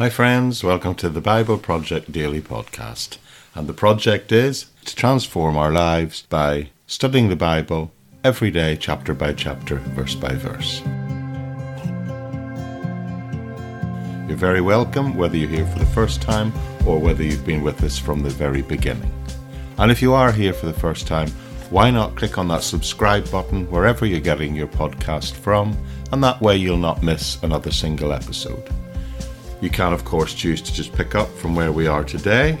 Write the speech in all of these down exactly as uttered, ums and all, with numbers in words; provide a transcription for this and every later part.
Hi friends, welcome to the Bible Project Daily Podcast. And the project is to transform our lives by studying the Bible every day, chapter by chapter, verse by verse. You're very welcome, whether you're here for the first time or whether you've been with us from the very beginning. And if you are here for the first time, why not click on that subscribe button wherever you're getting your podcast from, and that way you'll not miss another single episode. You can, of course, choose to just pick up from where we are today,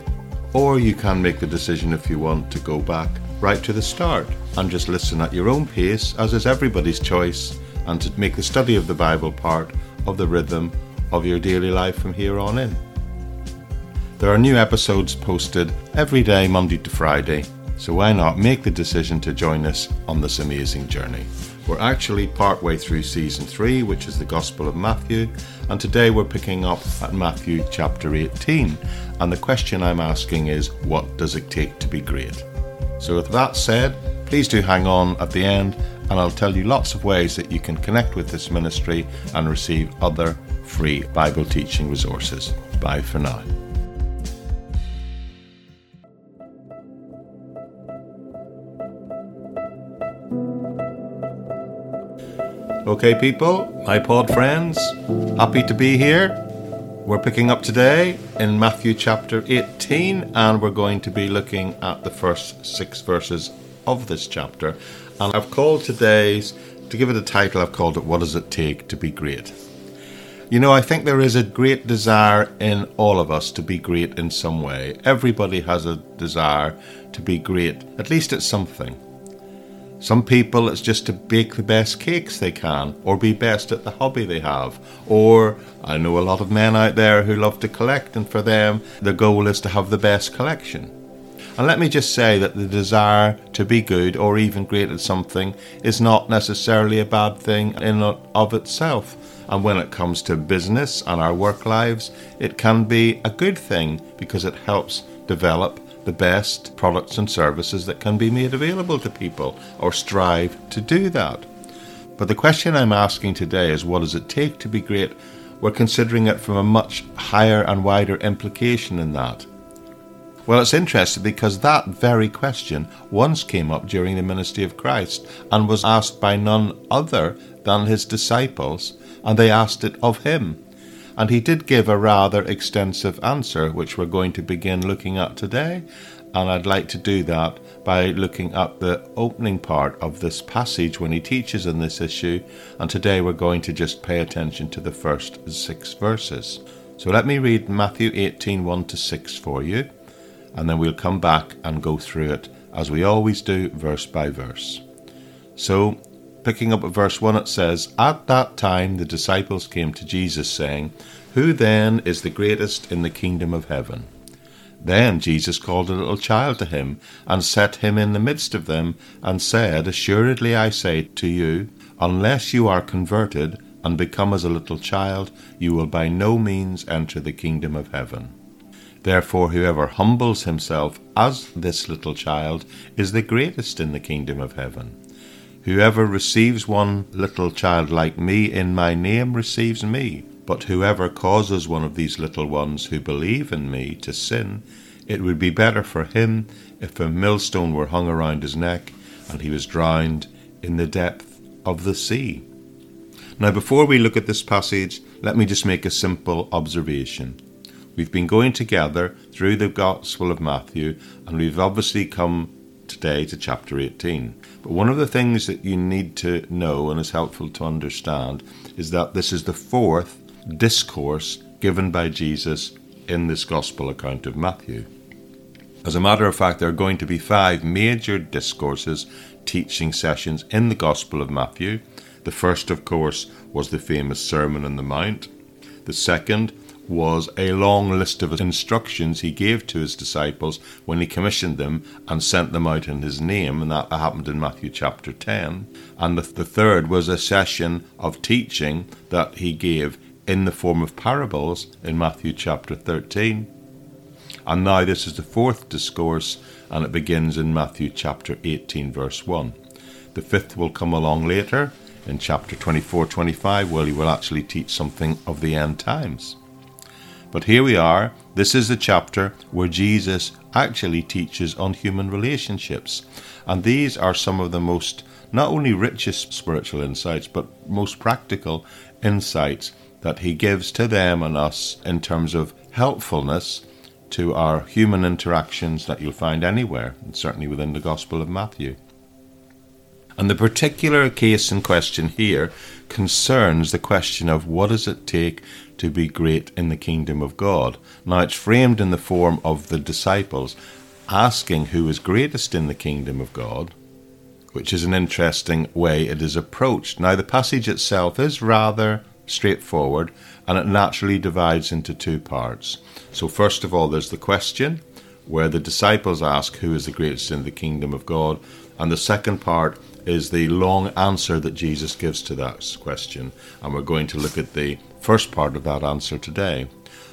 or you can make the decision if you want to go back right to the start and just listen at your own pace, as is everybody's choice, and to make the study of the Bible part of the rhythm of your daily life from here on in. There are new episodes posted every day, Monday to Friday, so why not make the decision to join us on this amazing journey? We're actually partway through season three, which is the Gospel of Matthew, and today we're picking up at Matthew chapter eighteen, and the question I'm asking is, what does it take to be great? So with that said, please do hang on at the end, and I'll tell you lots of ways that you can connect with this ministry and receive other free Bible teaching resources. Bye for now. Okay people, my pod friends, happy to be here. We're picking up today in Matthew chapter eighteen, and we're going to be looking at the first six verses of this chapter. And I've called today's, to give it a title, I've called it, What Does It Take to Be Great? You know, I think there is a great desire in all of us to be great in some way. Everybody has a desire to be great, at least at something. Some people, it's just to bake the best cakes they can, or be best at the hobby they have. Or, I know a lot of men out there who love to collect, and for them, the goal is to have the best collection. And let me just say that the desire to be good or even great at something is not necessarily a bad thing in and of itself. And when it comes to business and our work lives, it can be a good thing because it helps develop the best products and services that can be made available to people, or strive to do that. But the question I'm asking today is, what does it take to be great? We're considering it from a much higher and wider implication in that. Well, it's interesting because that very question once came up during the ministry of Christ and was asked by none other than his disciples, and they asked it of him. And he did give a rather extensive answer, which we're going to begin looking at today. And I'd like to do that by looking at the opening part of this passage when he teaches on this issue. And today we're going to just pay attention to the first six verses. So let me read Matthew eighteen, one to six for you. And then we'll come back and go through it, as we always do, verse by verse. So, picking up at verse one, it says, At that time the disciples came to Jesus, saying, Who then is the greatest in the kingdom of heaven? Then Jesus called a little child to him, and set him in the midst of them, and said, Assuredly I say to you, unless you are converted, and become as a little child, you will by no means enter the kingdom of heaven. Therefore whoever humbles himself as this little child is the greatest in the kingdom of heaven. Whoever receives one little child like me in my name receives me, but whoever causes one of these little ones who believe in me to sin, it would be better for him if a millstone were hung around his neck and he was drowned in the depth of the sea. Now, before we look at this passage, let me just make a simple observation. We've been going together through the Gospel of Matthew, and we've obviously come today to chapter eighteen. But one of the things that you need to know and is helpful to understand is that this is the fourth discourse given by Jesus in this gospel account of Matthew. As a matter of fact, there are going to be five major discourses, teaching sessions in the Gospel of Matthew. The first, of course, was the famous Sermon on the Mount. The second was a long list of instructions he gave to his disciples when he commissioned them and sent them out in his name, and that happened in Matthew chapter ten. And the, the third was a session of teaching that he gave in the form of parables in Matthew chapter thirteen. And now this is the fourth discourse, and it begins in Matthew chapter eighteen, verse one. The fifth will come along later in chapter twenty-four, twenty-five, where he will actually teach something of the end times. But here we are. This is the chapter where Jesus actually teaches on human relationships. And these are some of the most, not only richest spiritual insights, but most practical insights that he gives to them and us in terms of helpfulness to our human interactions that you'll find anywhere, and certainly within the Gospel of Matthew. And the particular case in question here concerns the question of what does it take to be great in the kingdom of God. Now, it's framed in the form of the disciples asking who is greatest in the kingdom of God, which is an interesting way it is approached. Now, the passage itself is rather straightforward, and it naturally divides into two parts. So first of all, there's the question where the disciples ask who is the greatest in the kingdom of God, and the second part is the long answer that Jesus gives to that question, and we're going to look at the first part of that answer today.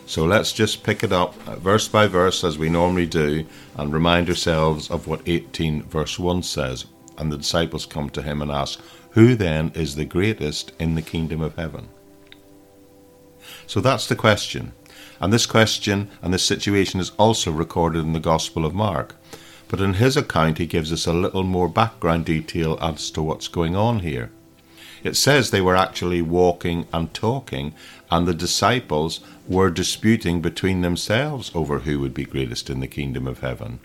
So let's just pick it up verse by verse as we normally do, and remind ourselves of what eighteen verse one says. And the disciples come to him and ask, who then is the greatest in the kingdom of heaven? So that's the question. And this question and this situation is also recorded in the Gospel of Mark. But in his account, he gives us a little more background detail as to what's going on here. It says they were actually walking and talking, and the disciples were disputing between themselves over who would be greatest in the kingdom of heaven.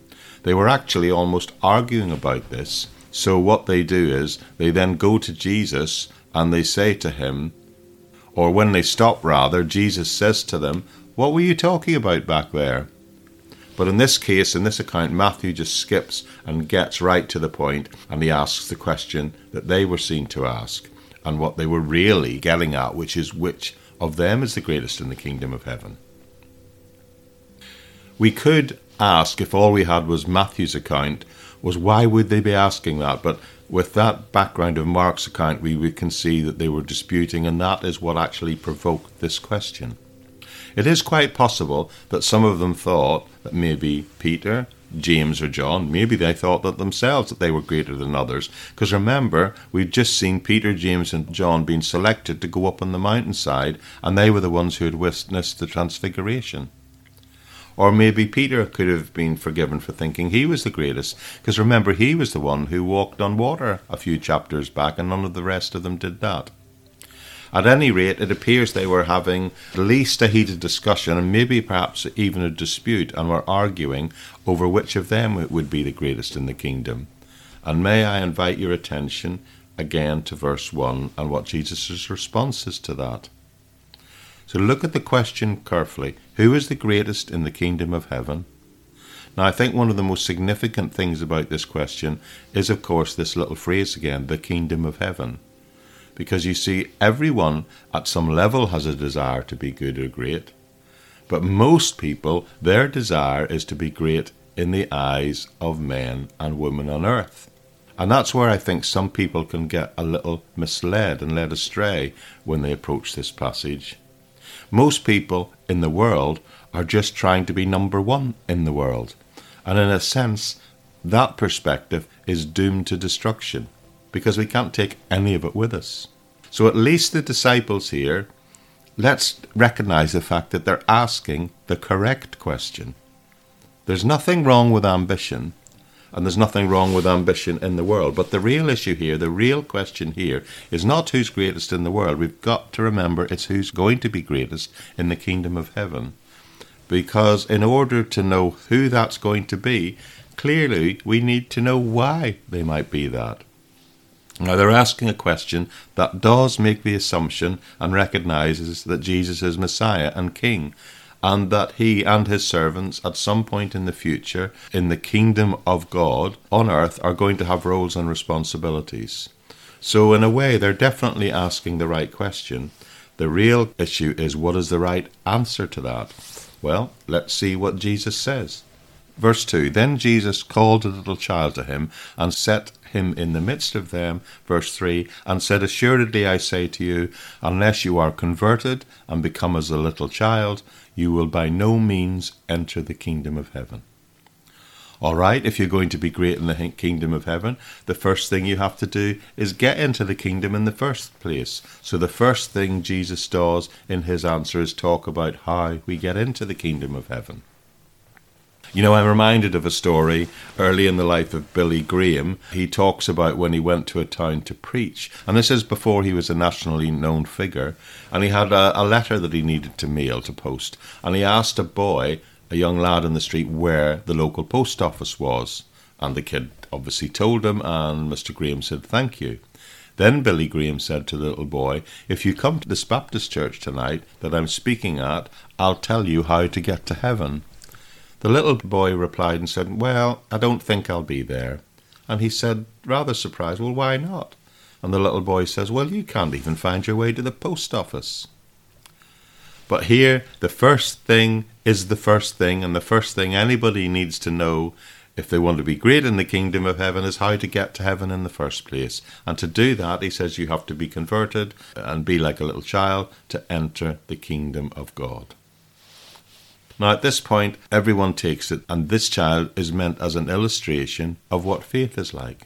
They were actually almost arguing about this. So what they do is they then go to Jesus and they say to him, or when they stop rather, Jesus says to them, what were you talking about back there? But in this case, in this account, Matthew just skips and gets right to the point, and he asks the question that they were seen to ask and what they were really getting at, which is which of them is the greatest in the kingdom of heaven. We could ask, if all we had was Matthew's account, was why would they be asking that? But with that background of Mark's account, we, we can see that they were disputing, and that is what actually provoked this question. It is quite possible that some of them thought that maybe Peter, James or John, maybe they thought that themselves that they were greater than others. Because remember, we've just seen Peter, James and John being selected to go up on the mountainside, and they were the ones who had witnessed the Transfiguration. Or maybe Peter could have been forgiven for thinking he was the greatest, because remember, he was the one who walked on water a few chapters back, and none of the rest of them did that. At any rate, it appears they were having at least a heated discussion, and maybe perhaps even a dispute, and were arguing over which of them would be the greatest in the kingdom. And may I invite your attention again to verse one and what Jesus' response is to that. So look at the question carefully. Who is the greatest in the kingdom of heaven? Now, I think one of the most significant things about this question is, of course, this little phrase again, the kingdom of heaven. Because you see, everyone at some level has a desire to be good or great. But most people, their desire is to be great in the eyes of men and women on earth. And that's where I think some people can get a little misled and led astray when they approach this passage. Most people in the world are just trying to be number one in the world. And in a sense, that perspective is doomed to destruction, because we can't take any of it with us. So at least the disciples here, let's recognize the fact that they're asking the correct question. There's nothing wrong with ambition, and there's nothing wrong with ambition in the world. But the real issue here, the real question here, is not who's greatest in the world. We've got to remember it's who's going to be greatest in the kingdom of heaven. Because in order to know who that's going to be, clearly we need to know why they might be that. Now, they're asking a question that does make the assumption and recognises that Jesus is Messiah and King, and that he and his servants at some point in the future, in the kingdom of God on earth, are going to have roles and responsibilities. So in a way, they're definitely asking the right question. The real issue is, what is the right answer to that? Well, let's see what Jesus says. Verse two, then Jesus called a little child to him and set him in the midst of them. Verse three, and said, assuredly I say to you, unless you are converted and become as a little child, you will by no means enter the kingdom of heaven. All right, if you're going to be great in the kingdom of heaven, the first thing you have to do is get into the kingdom in the first place. So the first thing Jesus does in his answer is talk about how we get into the kingdom of heaven. You know, I'm reminded of a story early in the life of Billy Graham. He talks about when he went to a town to preach, and this is before he was a nationally known figure, and he had a, a letter that he needed to mail, to post, and he asked a boy, a young lad in the street, where the local post office was, and the kid obviously told him, and Mister Graham said, "Thank you." Then Billy Graham said to the little boy, "If you come to this Baptist church tonight that I'm speaking at, I'll tell you how to get to heaven." The little boy replied and said, "Well, I don't think I'll be there." And he said, rather surprised, "Well, why not?" And the little boy says, "Well, you can't even find your way to the post office." But here, the first thing is the first thing, and the first thing anybody needs to know if they want to be great in the kingdom of heaven is how to get to heaven in the first place. And to do that, he says, you have to be converted and be like a little child to enter the kingdom of God. Now, at this point, everyone takes it, and this child is meant as an illustration of what faith is like.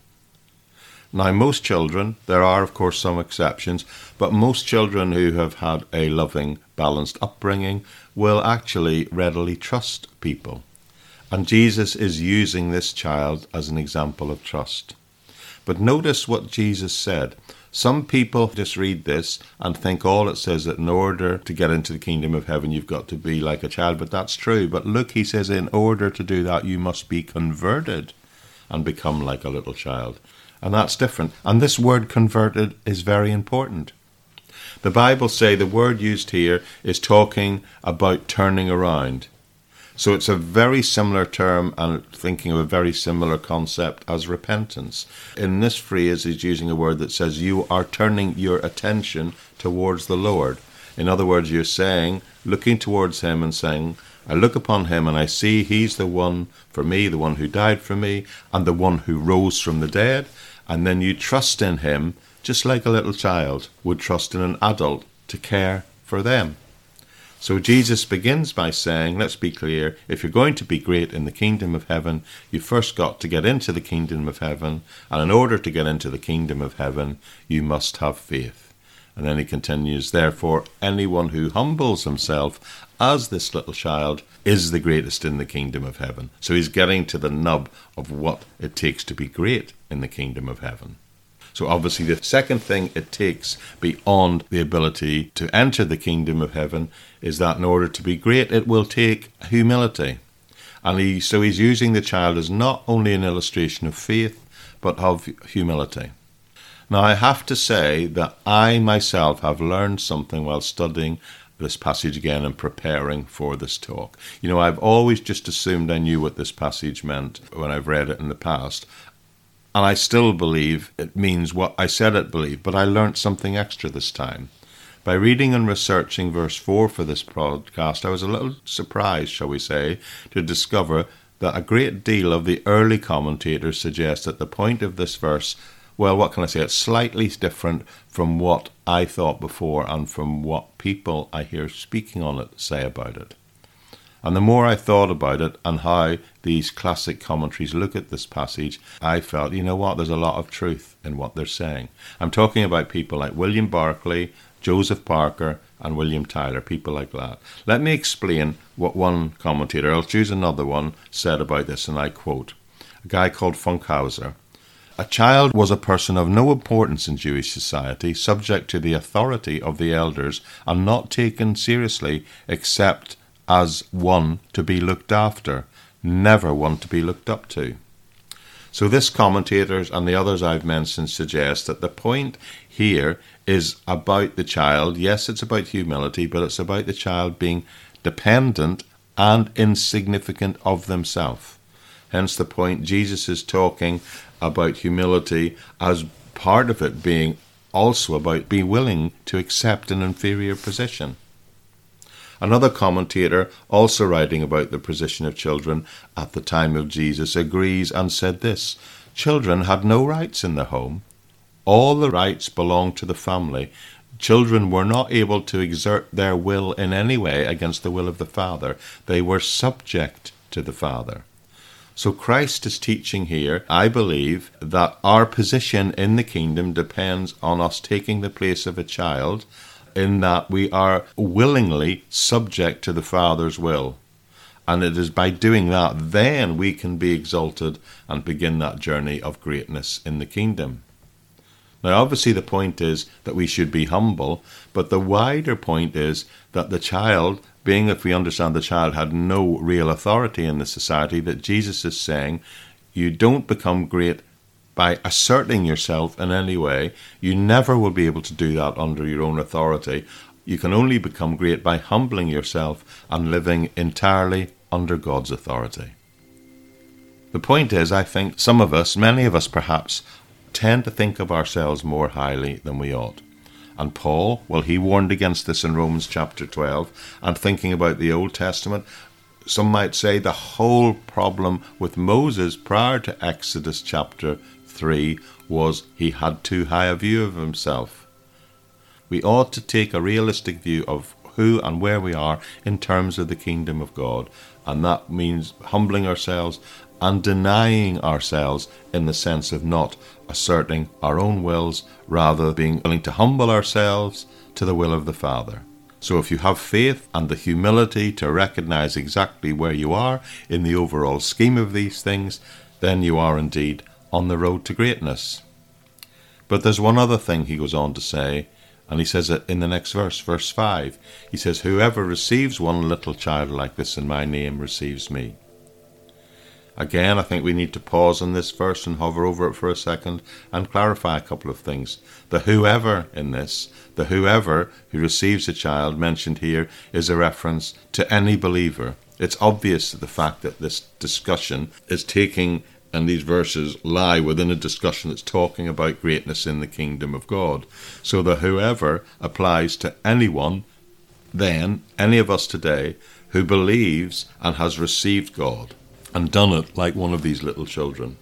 Now, most children, there are, of course, some exceptions, but most children who have had a loving, balanced upbringing will actually readily trust people. And Jesus is using this child as an example of trust. But notice what Jesus said. Some people just read this and think all it says that in order to get into the kingdom of heaven, you've got to be like a child. But that's true. But look, he says, in order to do that, you must be converted and become like a little child. And that's different. And this word converted is very important. The Bible says the word used here is talking about turning around. So it's a very similar term and thinking of a very similar concept as repentance. In this phrase, he's using a word that says you are turning your attention towards the Lord. In other words, you're saying, looking towards him and saying, I look upon him and I see he's the one for me, the one who died for me, and the one who rose from the dead. And then you trust in him, just like a little child would trust in an adult to care for them. So Jesus begins by saying, let's be clear, if you're going to be great in the kingdom of heaven, you first got to get into the kingdom of heaven, and in order to get into the kingdom of heaven, you must have faith. And then he continues, therefore, anyone who humbles himself as this little child is the greatest in the kingdom of heaven. So he's getting to the nub of what it takes to be great in the kingdom of heaven. So obviously the second thing it takes beyond the ability to enter the kingdom of heaven is that in order to be great, it will take humility. And he, so he's using the child as not only an illustration of faith, but of humility. Now I have to say that I myself have learned something while studying this passage again and preparing for this talk. You know, I've always just assumed I knew what this passage meant when I've read it in the past. And I still believe it means what I said it believed, but I learnt something extra this time. By reading and researching verse four for this podcast, I was a little surprised, shall we say, to discover that a great deal of the early commentators suggest that the point of this verse, well, what can I say, it's slightly different from what I thought before and from what people I hear speaking on it say about it. And the more I thought about it and how these classic commentaries look at this passage, I felt, you know what, there's a lot of truth in what they're saying. I'm talking about people like William Barclay, Joseph Parker, and William Tyler, people like that. Let me explain what one commentator, I'll choose another one, said about this, and I quote, a guy called Funkhauser. A child was a person of no importance in Jewish society, subject to the authority of the elders, and not taken seriously except as one to be looked after, never one to be looked up to. So this commentators and the others I've mentioned suggest that the point here is about the child. Yes, it's about humility, but it's about the child being dependent and insignificant of themselves. Hence the point Jesus is talking about humility as part of it being also about being willing to accept an inferior position. Another commentator, also writing about the position of children at the time of Jesus, agrees and said this, children had no rights in the home. All the rights belonged to the family. Children were not able to exert their will in any way against the will of the father. They were subject to the father. So Christ is teaching here, I believe, that our position in the kingdom depends on us taking the place of a child, in that we are willingly subject to the Father's will. And it is by doing that, then we can be exalted and begin that journey of greatness in the kingdom. Now, obviously, the point is that we should be humble, but the wider point is that the child, being, if we understand the child, had no real authority in the society, that Jesus is saying, you don't become great by asserting yourself in any way. You never will be able to do that under your own authority. You can only become great by humbling yourself and living entirely under God's authority. The point is, I think some of us, many of us perhaps, tend to think of ourselves more highly than we ought. And Paul, well, he warned against this in Romans chapter twelve. And thinking about the Old Testament, some might say the whole problem with Moses prior to Exodus chapter three was he had too high a view of himself. We ought to take a realistic view of who and where we are in terms of the kingdom of God. And that means humbling ourselves and denying ourselves in the sense of not asserting our own wills, rather being willing to humble ourselves to the will of the Father. So if you have faith and the humility to recognize exactly where you are in the overall scheme of these things, then you are indeed on the road to greatness. But there's one other thing he goes on to say, and he says it in the next verse, verse five. He says, whoever receives one little child like this in my name receives me. Again, I think we need to pause on this verse and hover over it for a second and clarify a couple of things. The whoever in this, the whoever who receives a child mentioned here is a reference to any believer. It's obvious that the fact that this discussion is taking, and these verses lie within a discussion that's talking about greatness in the kingdom of God. So the whoever applies to anyone, then, any of us today, who believes and has received God and done it like one of these little children.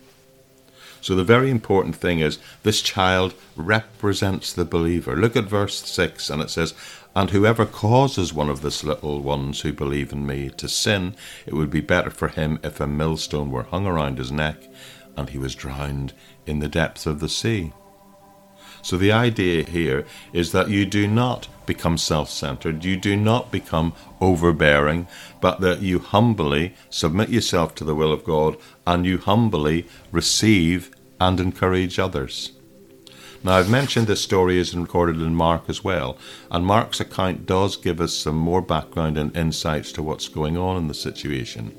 So the very important thing is this child represents the believer. Look at verse six, and it says, and whoever causes one of these little ones who believe in me to sin, it would be better for him if a millstone were hung around his neck and he was drowned in the depths of the sea. So the idea here is that you do not become self-centered, you do not become overbearing, but that you humbly submit yourself to the will of God and you humbly receive and encourage others. Now, I've mentioned this story is recorded in Mark as well, and Mark's account does give us some more background and insights to what's going on in the situation.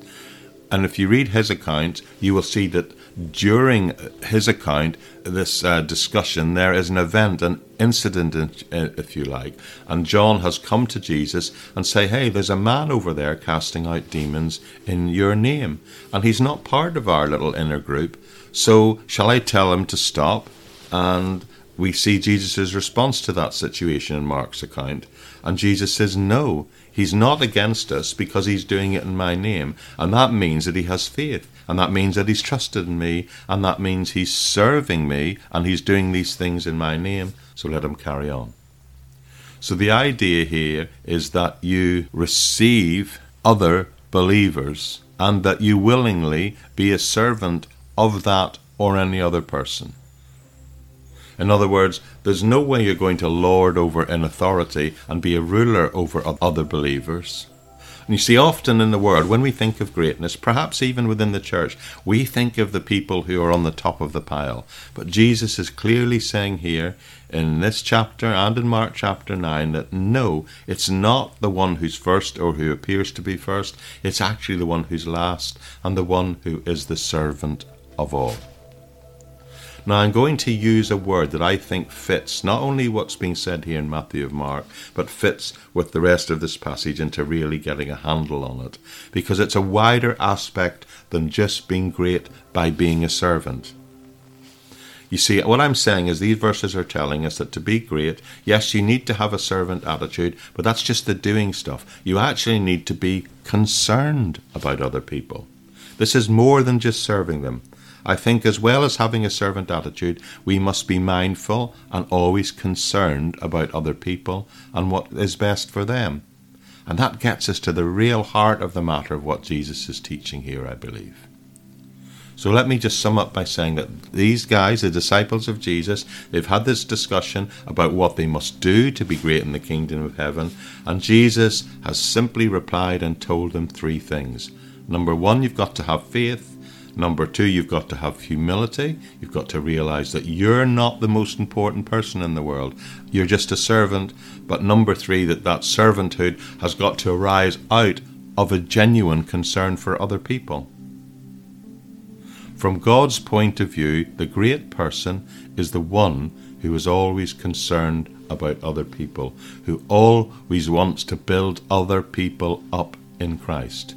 And if you read his account, you will see that during his account, this uh, discussion, there is an event, an incident, if you like, and John has come to Jesus and say, hey, there's a man over there casting out demons in your name, and he's not part of our little inner group, so shall I tell him to stop? And we see Jesus' response to that situation in Mark's account. And Jesus says, no, he's not against us because he's doing it in my name. And that means that he has faith. And that means that he's trusted in me. And that means he's serving me. And he's doing these things in my name. So let him carry on. So the idea here is that you receive other believers and that you willingly be a servant of that or any other person. In other words, there's no way you're going to lord over in authority and be a ruler over other believers. And you see, often in the world, when we think of greatness, perhaps even within the church, we think of the people who are on the top of the pile. But Jesus is clearly saying here, in this chapter and in Mark chapter nine, that no, it's not the one who's first or who appears to be first. It's actually the one who's last and the one who is the servant of all. Now, I'm going to use a word that I think fits not only what's being said here in Matthew and Mark, but fits with the rest of this passage into really getting a handle on it, because it's a wider aspect than just being great by being a servant. You see, what I'm saying is these verses are telling us that to be great, yes, you need to have a servant attitude, but that's just the doing stuff. You actually need to be concerned about other people. This is more than just serving them. I think as well as having a servant attitude, we must be mindful and always concerned about other people and what is best for them. And that gets us to the real heart of the matter of what Jesus is teaching here, I believe. So let me just sum up by saying that these guys, the disciples of Jesus, they've had this discussion about what they must do to be great in the kingdom of heaven, and Jesus has simply replied and told them three things. Number one, you've got to have faith. Number two, you've got to have humility. You've got to realize that you're not the most important person in the world. You're just a servant. But number three, that that servanthood has got to arise out of a genuine concern for other people. From God's point of view, the great person is the one who is always concerned about other people, who always wants to build other people up in Christ.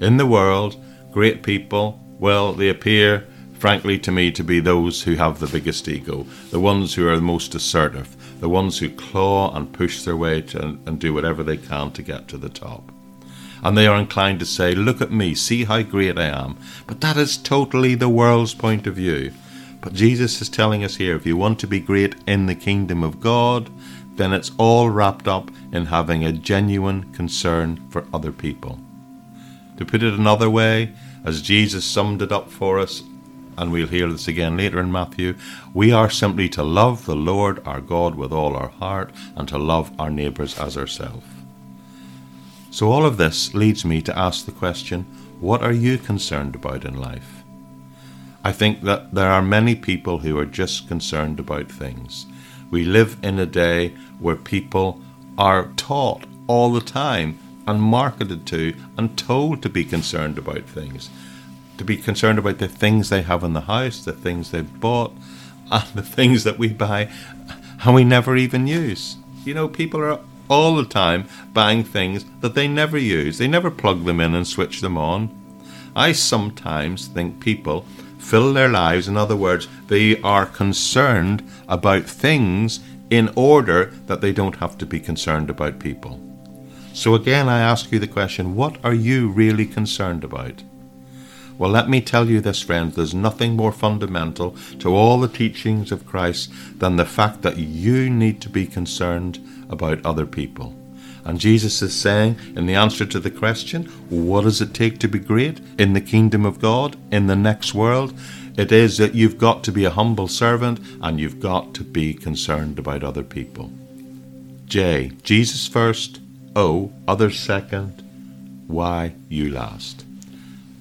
In the world, great people, well, they appear, frankly, to me to be those who have the biggest ego, the ones who are the most assertive, the ones who claw and push their way to, and do whatever they can to get to the top. And they are inclined to say, look at me, see how great I am. But that is totally the world's point of view. But Jesus is telling us here, if you want to be great in the kingdom of God, then it's all wrapped up in having a genuine concern for other people. To put it another way, as Jesus summed it up for us, and we'll hear this again later in Matthew, we are simply to love the Lord our God with all our heart and to love our neighbours as ourselves. So all of this leads me to ask the question, what are you concerned about in life? I think that there are many people who are just concerned about things. We live in a day where people are taught all the time and marketed to and told to be concerned about things, to be concerned about the things they have in the house, the things they've bought, and the things that we buy and we never even use. You know, people are all the time buying things that they never use. They never plug them in and switch them on. I sometimes think people fill their lives, in other words, they are concerned about things in order that they don't have to be concerned about people. So again, I ask you the question, what are you really concerned about? Well, let me tell you this, friends, there's nothing more fundamental to all the teachings of Christ than the fact that you need to be concerned about other people. And Jesus is saying, in the answer to the question, what does it take to be great in the kingdom of God, in the next world? It is that you've got to be a humble servant and you've got to be concerned about other people. J, Jesus first. O, others second. Y, you last.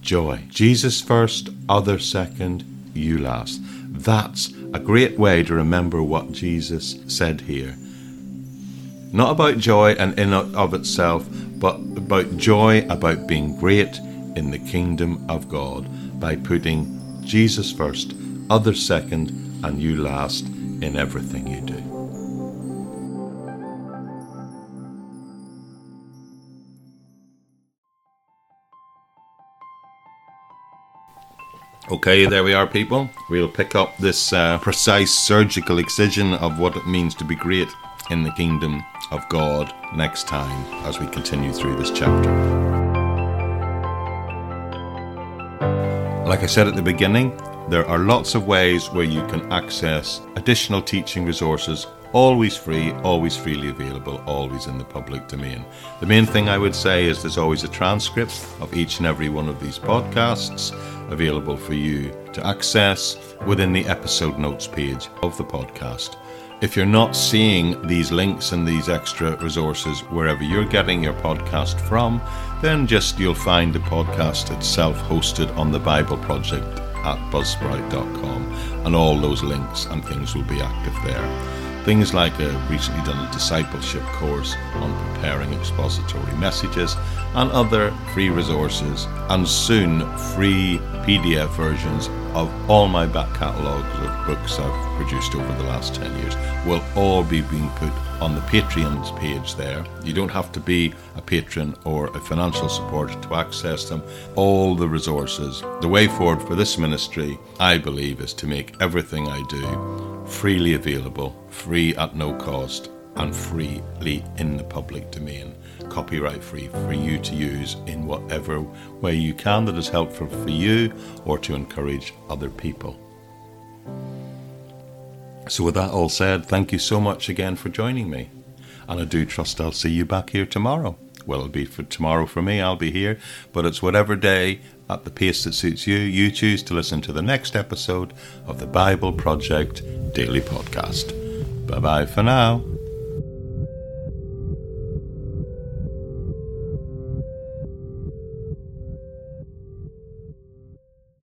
Joy. Jesus first, others second, you last. That's a great way to remember what Jesus said here. Not about joy and in of itself, but about joy, about being great in the kingdom of God by putting Jesus first, others second, and you last in everything you do. Okay, there we are, people. We'll pick up this uh, precise surgical excision of what it means to be great in the kingdom of God next time as we continue through this chapter. Like I said at the beginning, there are lots of ways where you can access additional teaching resources, always free, always freely available, always in the public domain. The main thing I would say is there's always a transcript of each and every one of these podcasts available for you to access within the episode notes page of the podcast. If you're not seeing these links and these extra resources wherever you're getting your podcast from, then just you'll find the podcast itself hosted on the Bible Project at buzzsprout dot com, and all those links and things will be active there. Things like a recently done discipleship course on preparing expository messages and other free resources, and soon free P D F versions of all my back catalogues of books I've produced over the last ten years will all be being put on the Patreon's page there. You don't have to be a patron or a financial supporter to access them. All the resources. The way forward for this ministry, I believe, is to make everything I do freely available, free at no cost, and freely in the public domain, copyright free for you to use in whatever way you can that is helpful for you or to encourage other people. So with that all said, thank you so much again for joining me, and I do trust I'll see you back here tomorrow. well, it'll be for tomorrow for me, I'll be here, but it's whatever day at the pace that suits you, you choose to listen to the next episode of the Bible Project Daily Podcast. Bye-bye for now.